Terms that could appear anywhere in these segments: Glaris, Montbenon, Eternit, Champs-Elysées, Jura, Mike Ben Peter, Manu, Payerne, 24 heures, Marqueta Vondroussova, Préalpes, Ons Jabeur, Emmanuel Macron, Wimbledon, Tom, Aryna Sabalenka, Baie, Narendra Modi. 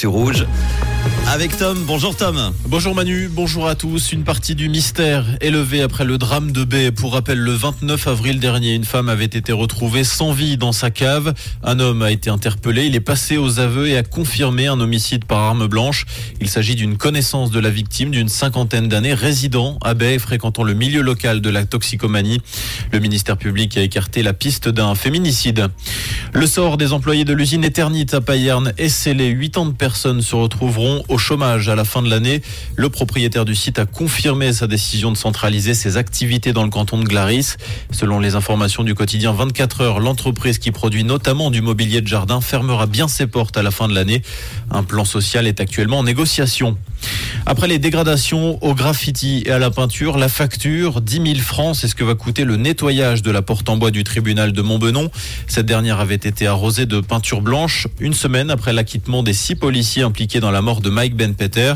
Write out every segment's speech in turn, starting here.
Sur Rouge. Avec Tom, bonjour Tom. Bonjour Manu, bonjour à tous. Une partie du mystère est levée après le drame de Baie. Pour rappel, le 29 avril dernier, une femme avait été retrouvée sans vie dans sa cave. Un homme a été interpellé, il est passé aux aveux et a confirmé un homicide par arme blanche. Il s'agit d'une connaissance de la victime d'une 50aine d'années, résident à Baie, fréquentant le milieu local de la toxicomanie. Le ministère public a écarté la piste d'un féminicide. Le sort des employés de l'usine Eternit à Payerne est scellé. 80 personnes se retrouveront au chômage à la fin de l'année. Le propriétaire du site a confirmé sa décision de centraliser ses activités dans le canton de Glaris. Selon les informations du quotidien 24 heures, l'entreprise qui produit notamment du mobilier de jardin fermera bien ses portes à la fin de l'année. Un plan social est actuellement en négociation. Après les dégradations au graffiti et à la peinture, la facture, 10 000 francs, c'est ce que va coûter le nettoyage de la porte en bois du tribunal de Montbenon. Cette dernière avait été arrosée de peinture blanche une semaine après l'acquittement des 6 policiers impliqués dans la mort de Mike Ben Peter.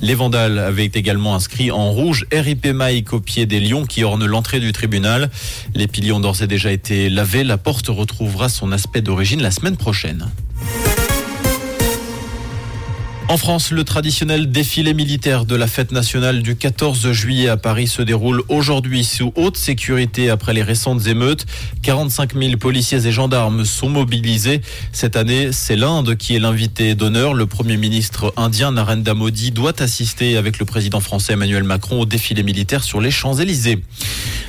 Les vandales avaient également inscrit en rouge RIP Mike au pied des lions qui ornent l'entrée du tribunal. Les piliers ont d'ores et déjà été lavés. La porte retrouvera son aspect d'origine la semaine prochaine. En France, le traditionnel défilé militaire de la fête nationale du 14 juillet à Paris se déroule aujourd'hui sous haute sécurité après les récentes émeutes. 45 000 policiers et gendarmes sont mobilisés. Cette année, c'est l'Inde qui est l'invité d'honneur. Le Premier ministre indien Narendra Modi doit assister avec le président français Emmanuel Macron au défilé militaire sur les Champs-Elysées.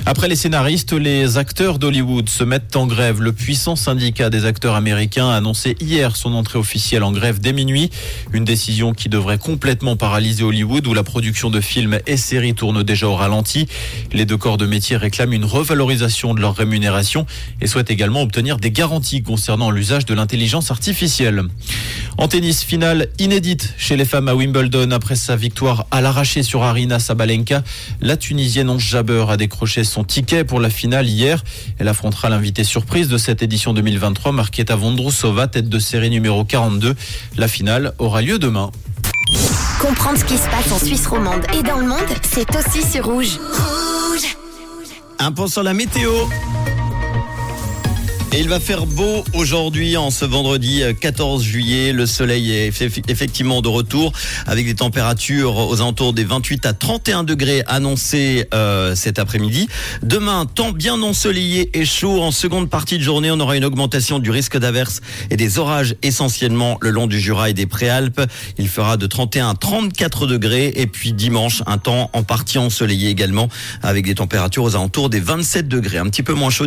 Après les scénaristes, les acteurs d'Hollywood se mettent en grève. Le puissant syndicat des acteurs américains a annoncé hier son entrée officielle en grève dès minuit. Une décision qui devrait complètement paralyser Hollywood, où la production de films et séries tourne déjà au ralenti. Les deux corps de métier réclament une revalorisation de leur rémunération et souhaitent également obtenir des garanties concernant l'usage de l'intelligence artificielle. En tennis, finale inédite chez les femmes à Wimbledon. Après sa victoire à l'arraché sur Aryna Sabalenka, la Tunisienne Ons Jabeur a décroché son ticket pour la finale hier. Elle affrontera l'invitée surprise de cette édition 2023, Marqueta Vondroussova, tête de série numéro 42. La finale aura lieu demain. Comprendre ce qui se passe en Suisse romande et dans le monde, c'est aussi sur Rouge. Rouge. Un point sur la météo. Et il va faire beau aujourd'hui, en ce vendredi 14 juillet. Le soleil est effectivement de retour avec des températures aux alentours des 28 à 31 degrés annoncées cet après-midi. Demain, temps bien ensoleillé et chaud. En seconde partie de journée, on aura une augmentation du risque d'averses et des orages essentiellement le long du Jura et des Préalpes. Il fera de 31 à 34 degrés. Et puis dimanche, un temps en partie ensoleillé également avec des températures aux alentours des 27 degrés. Un petit peu moins chaud.